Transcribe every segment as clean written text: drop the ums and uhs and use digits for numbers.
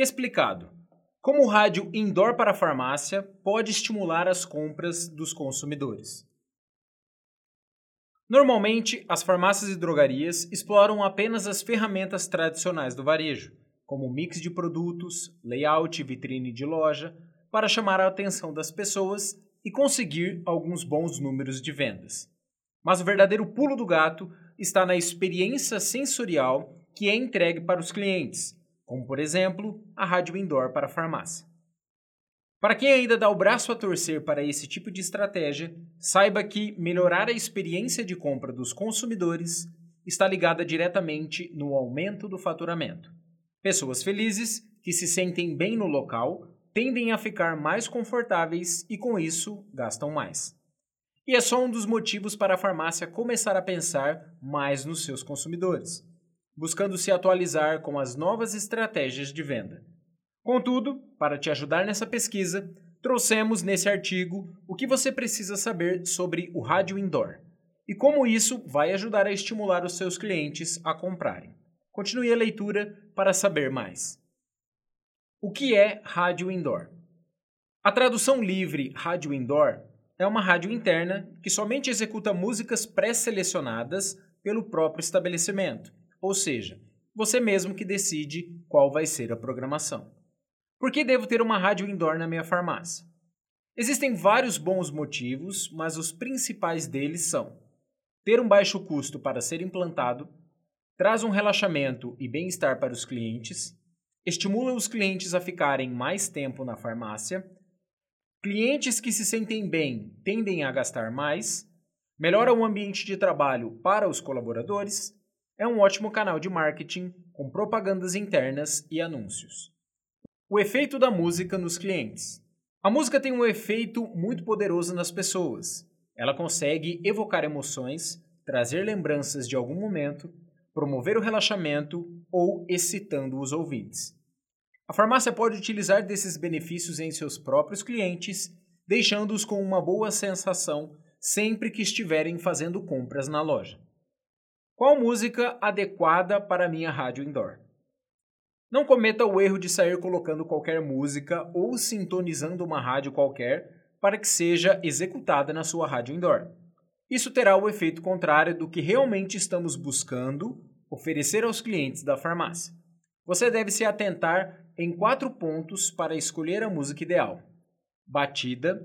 explicado como o rádio indoor para a farmácia pode estimular as compras dos consumidores. Normalmente, as farmácias e drogarias exploram apenas as ferramentas tradicionais do varejo, como mix de produtos, layout e vitrine de loja, para chamar a atenção das pessoas e conseguir alguns bons números de vendas. Mas o verdadeiro pulo do gato está na experiência sensorial que é entregue para os clientes, como, por exemplo, a rádio indoor para a farmácia. Para quem ainda dá o braço a torcer para esse tipo de estratégia, saiba que melhorar a experiência de compra dos consumidores está ligada diretamente no aumento do faturamento. Pessoas felizes, que se sentem bem no local, tendem a ficar mais confortáveis e, com isso, gastam mais. E é só um dos motivos para a farmácia começar a pensar mais nos seus consumidores, buscando se atualizar com as novas estratégias de venda. Contudo, para te ajudar nessa pesquisa, trouxemos nesse artigo o que você precisa saber sobre o rádio indoor e como isso vai ajudar a estimular os seus clientes a comprarem. Continue a leitura para saber mais. O que é rádio indoor? A tradução livre rádio indoor é uma rádio interna que somente executa músicas pré-selecionadas pelo próprio estabelecimento, ou seja, você mesmo que decide qual vai ser a programação. Por que devo ter uma rádio indoor na minha farmácia? Existem vários bons motivos, mas os principais deles são: ter um baixo custo para ser implantado, traz um relaxamento e bem-estar para os clientes, estimula os clientes a ficarem mais tempo na farmácia, clientes que se sentem bem tendem a gastar mais, melhora o ambiente de trabalho para os colaboradores, é um ótimo canal de marketing com propagandas internas e anúncios. O efeito da música nos clientes. A música tem um efeito muito poderoso nas pessoas. Ela consegue evocar emoções, trazer lembranças de algum momento, promover o relaxamento ou excitando os ouvintes. A farmácia pode utilizar desses benefícios em seus próprios clientes, deixando-os com uma boa sensação sempre que estiverem fazendo compras na loja. Qual música adequada para minha rádio indoor? Não cometa o erro de sair colocando qualquer música ou sintonizando uma rádio qualquer para que seja executada na sua rádio indoor. Isso terá o efeito contrário do que realmente estamos buscando oferecer aos clientes da farmácia. Você deve se atentar em 4 pontos para escolher a música ideal: batida,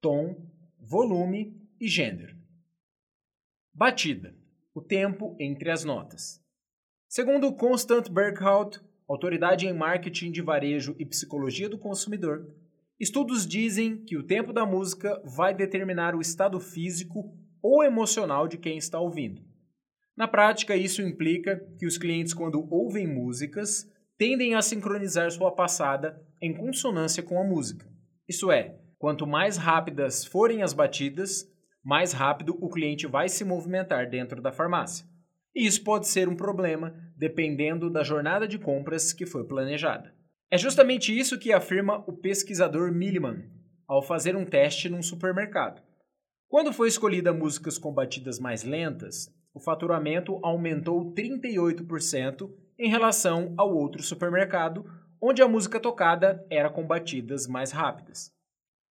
tom, volume e gênero. Batida: o tempo entre as notas. Segundo Constant Berkhout, autoridade em marketing de varejo e psicologia do consumidor, estudos dizem que o tempo da música vai determinar o estado físico ou emocional de quem está ouvindo. Na prática, isso implica que os clientes, quando ouvem músicas, tendem a sincronizar sua passada em consonância com a música. Isso é, quanto mais rápidas forem as batidas, mais rápido o cliente vai se movimentar dentro da farmácia. E isso pode ser um problema, dependendo da jornada de compras que foi planejada. É justamente isso que afirma o pesquisador Milliman, ao fazer um teste num supermercado. Quando foi escolhida músicas com batidas mais lentas, o faturamento aumentou 38% em relação ao outro supermercado, onde a música tocada era com batidas mais rápidas.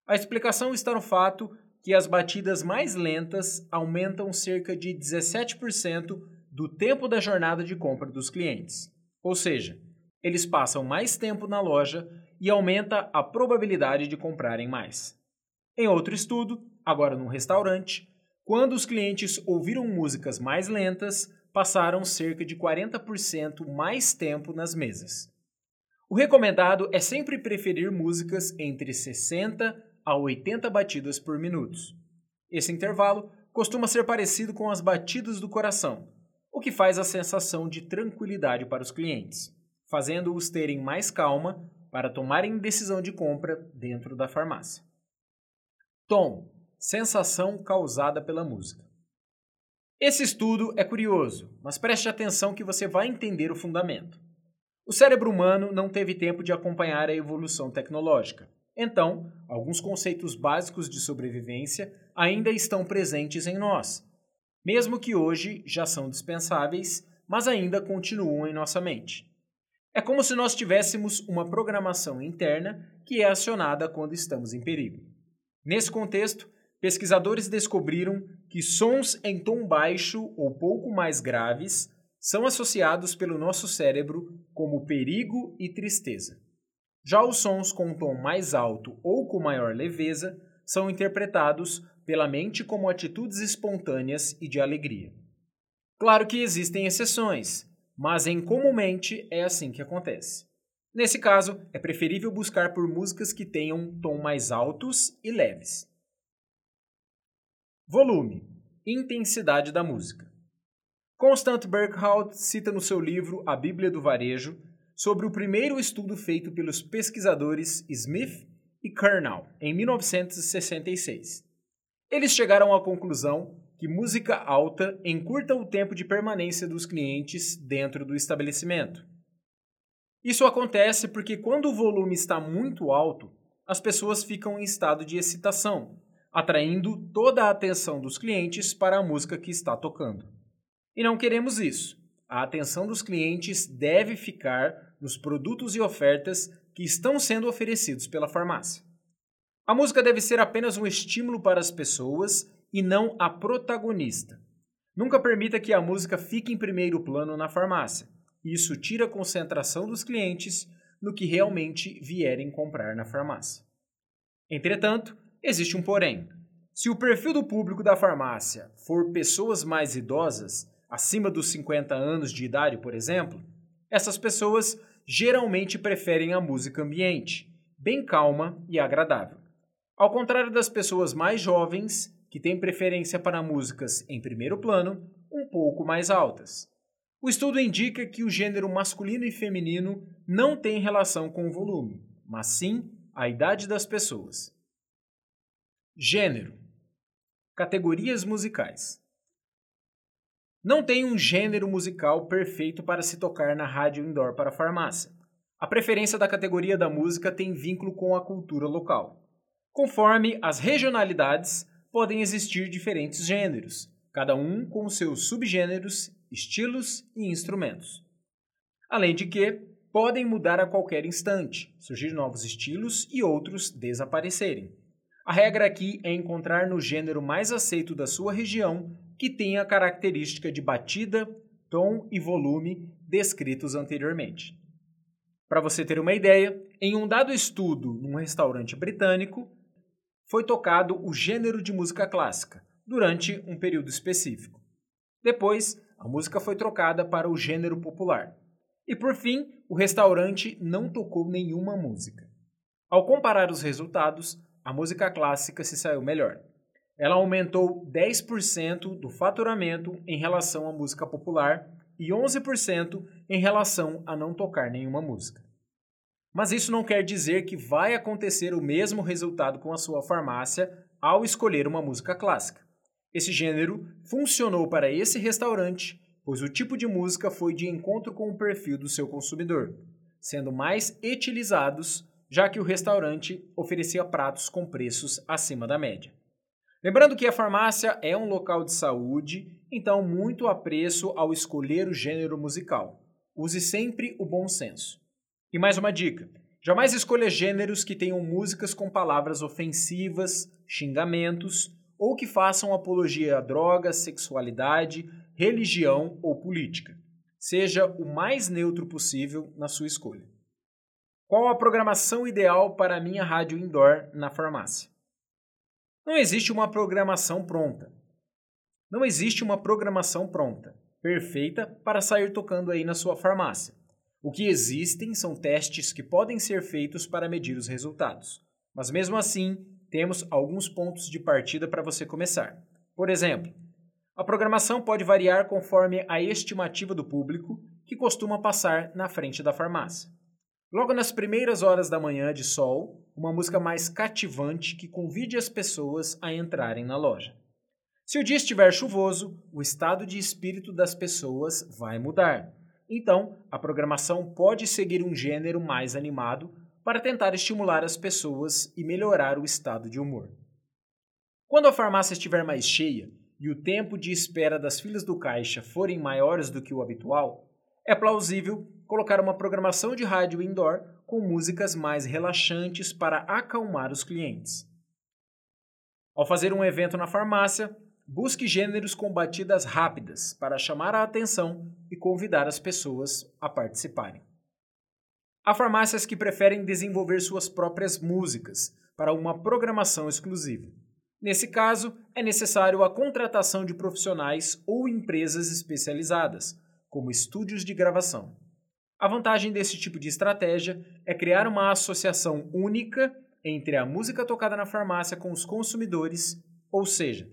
A explicação está no fato que as batidas mais lentas aumentam cerca de 17% do tempo da jornada de compra dos clientes. Ou seja, eles passam mais tempo na loja e aumenta a probabilidade de comprarem mais. Em outro estudo, agora num restaurante, quando os clientes ouviram músicas mais lentas, passaram cerca de 40% mais tempo nas mesas. O recomendado é sempre preferir músicas entre 60 a 80 batidas por minuto. Esse intervalo costuma ser parecido com as batidas do coração, o que faz a sensação de tranquilidade para os clientes, fazendo-os terem mais calma para tomarem decisão de compra dentro da farmácia. Tom: sensação causada pela música. Esse estudo é curioso, mas preste atenção que você vai entender o fundamento. O cérebro humano não teve tempo de acompanhar a evolução tecnológica, então alguns conceitos básicos de sobrevivência ainda estão presentes em nós, mesmo que hoje já são dispensáveis, mas ainda continuam em nossa mente. É como se nós tivéssemos uma programação interna que é acionada quando estamos em perigo. Nesse contexto, pesquisadores descobriram que sons em tom baixo ou pouco mais graves são associados pelo nosso cérebro como perigo e tristeza. Já os sons com um tom mais alto ou com maior leveza são interpretados pela mente como atitudes espontâneas e de alegria. Claro que existem exceções, mas comumente é assim que acontece. Nesse caso, é preferível buscar por músicas que tenham tom mais altos e leves. Volume, intensidade da música. Constant Berkhout cita no seu livro A Bíblia do Varejo sobre o primeiro estudo feito pelos pesquisadores Smith e Kernel, em 1966. Eles chegaram à conclusão que música alta encurta o tempo de permanência dos clientes dentro do estabelecimento. Isso acontece porque quando o volume está muito alto, as pessoas ficam em estado de excitação, atraindo toda a atenção dos clientes para a música que está tocando. E não queremos isso. A atenção dos clientes deve ficar nos produtos e ofertas que estão sendo oferecidos pela farmácia. A música deve ser apenas um estímulo para as pessoas e não a protagonista. Nunca permita que a música fique em primeiro plano na farmácia. Isso tira a concentração dos clientes no que realmente vierem comprar na farmácia. Entretanto, existe um porém. Se o perfil do público da farmácia for pessoas mais idosas, acima dos 50 anos de idade, por exemplo, essas pessoas geralmente preferem a música ambiente, bem calma e agradável. Ao contrário das pessoas mais jovens, que têm preferência para músicas em primeiro plano, um pouco mais altas. O estudo indica que o gênero masculino e feminino não tem relação com o volume, mas sim a idade das pessoas. Gênero. Categorias musicais. Não tem um gênero musical perfeito para se tocar na rádio indoor para a farmácia. A preferência da categoria da música tem vínculo com a cultura local. Conforme as regionalidades, podem existir diferentes gêneros, cada um com seus subgêneros, estilos e instrumentos. Além de que, podem mudar a qualquer instante, surgir novos estilos e outros desaparecerem. A regra aqui é encontrar no gênero mais aceito da sua região que tenha a característica de batida, tom e volume descritos anteriormente. Para você ter uma ideia, em um dado estudo num restaurante britânico, foi tocado o gênero de música clássica, durante um período específico. Depois, a música foi trocada para o gênero popular. E por fim, o restaurante não tocou nenhuma música. Ao comparar os resultados, a música clássica se saiu melhor. Ela aumentou 10% do faturamento em relação à música popular e 11% em relação a não tocar nenhuma música. Mas isso não quer dizer que vai acontecer o mesmo resultado com a sua farmácia ao escolher uma música clássica. Esse gênero funcionou para esse restaurante, pois o tipo de música foi de encontro com o perfil do seu consumidor, sendo mais etilizados, já que o restaurante oferecia pratos com preços acima da média. Lembrando que a farmácia é um local de saúde, então muito apreço ao escolher o gênero musical. Use sempre o bom senso. E mais uma dica, jamais escolha gêneros que tenham músicas com palavras ofensivas, xingamentos ou que façam apologia a drogas, sexualidade, religião ou política. Seja o mais neutro possível na sua escolha. Qual a programação ideal para a minha rádio indoor na farmácia? Não existe uma programação pronta. Não existe uma programação pronta, perfeita para sair tocando aí na sua farmácia. O que existem são testes que podem ser feitos para medir os resultados. Mas mesmo assim, temos alguns pontos de partida para você começar. Por exemplo, a programação pode variar conforme a estimativa do público que costuma passar na frente da farmácia. Logo nas primeiras horas da manhã de sol, uma música mais cativante que convide as pessoas a entrarem na loja. Se o dia estiver chuvoso, o estado de espírito das pessoas vai mudar. Então, a programação pode seguir um gênero mais animado para tentar estimular as pessoas e melhorar o estado de humor. Quando a farmácia estiver mais cheia e o tempo de espera das filas do caixa forem maiores do que o habitual, é plausível colocaram uma programação de rádio indoor com músicas mais relaxantes para acalmar os clientes. Ao fazer um evento na farmácia, busque gêneros com batidas rápidas para chamar a atenção e convidar as pessoas a participarem. Há farmácias que preferem desenvolver suas próprias músicas para uma programação exclusiva. Nesse caso, é necessário a contratação de profissionais ou empresas especializadas, como estúdios de gravação. A vantagem desse tipo de estratégia é criar uma associação única entre a música tocada na farmácia com os consumidores, ou seja,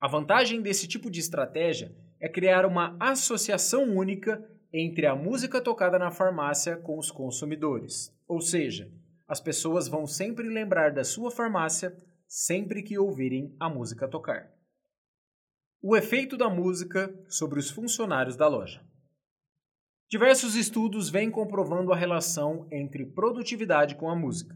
a vantagem desse tipo de estratégia é criar uma associação única entre a música tocada na farmácia com os consumidores. Ou seja, as pessoas vão sempre lembrar da sua farmácia sempre que ouvirem a música tocar. O efeito da música sobre os funcionários da loja. Diversos estudos vêm comprovando a relação entre produtividade com a música.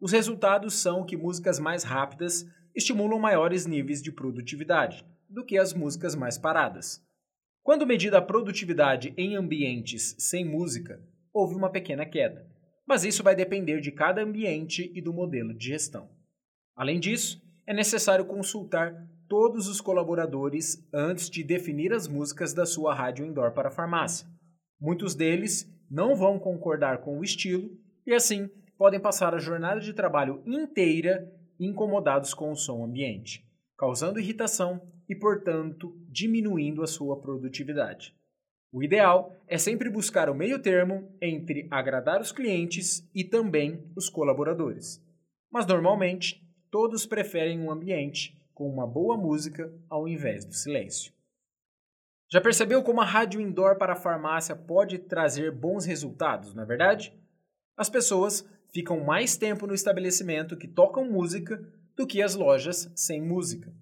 Os resultados são que músicas mais rápidas estimulam maiores níveis de produtividade do que as músicas mais paradas. Quando medida a produtividade em ambientes sem música, houve uma pequena queda, mas isso vai depender de cada ambiente e do modelo de gestão. Além disso, é necessário consultar todos os colaboradores antes de definir as músicas da sua rádio indoor para a farmácia. Muitos deles não vão concordar com o estilo e, assim, podem passar a jornada de trabalho inteira incomodados com o som ambiente, causando irritação e, portanto, diminuindo a sua produtividade. O ideal é sempre buscar o meio-termo entre agradar os clientes e também os colaboradores. Mas, normalmente, todos preferem um ambiente com uma boa música ao invés do silêncio. Já percebeu como a rádio indoor para a farmácia pode trazer bons resultados, não é verdade? As pessoas ficam mais tempo no estabelecimento que tocam música do que as lojas sem música.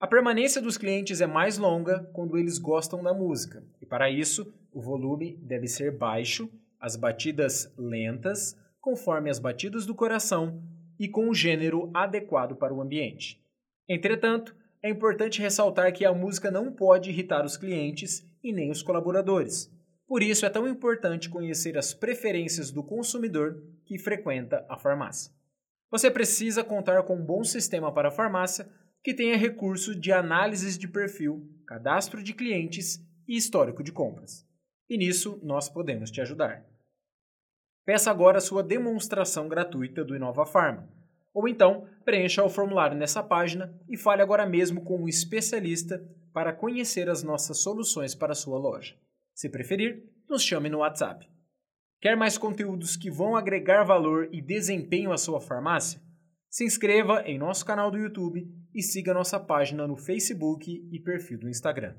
A permanência dos clientes é mais longa quando eles gostam da música, e para isso o volume deve ser baixo, as batidas lentas, conforme as batidas do coração e com o gênero adequado para o ambiente. Entretanto, é importante ressaltar que a música não pode irritar os clientes e nem os colaboradores. Por isso é tão importante conhecer as preferências do consumidor que frequenta a farmácia. Você precisa contar com um bom sistema para a farmácia que tenha recurso de análise de perfil, cadastro de clientes e histórico de compras. E nisso nós podemos te ajudar. Peça agora a sua demonstração gratuita do Inova Farma. Ou então, preencha o formulário nessa página e fale agora mesmo com um especialista para conhecer as nossas soluções para a sua loja. Se preferir, nos chame no WhatsApp. Quer mais conteúdos que vão agregar valor e desempenho à sua farmácia? Se inscreva em nosso canal do YouTube e siga nossa página no Facebook e perfil do Instagram.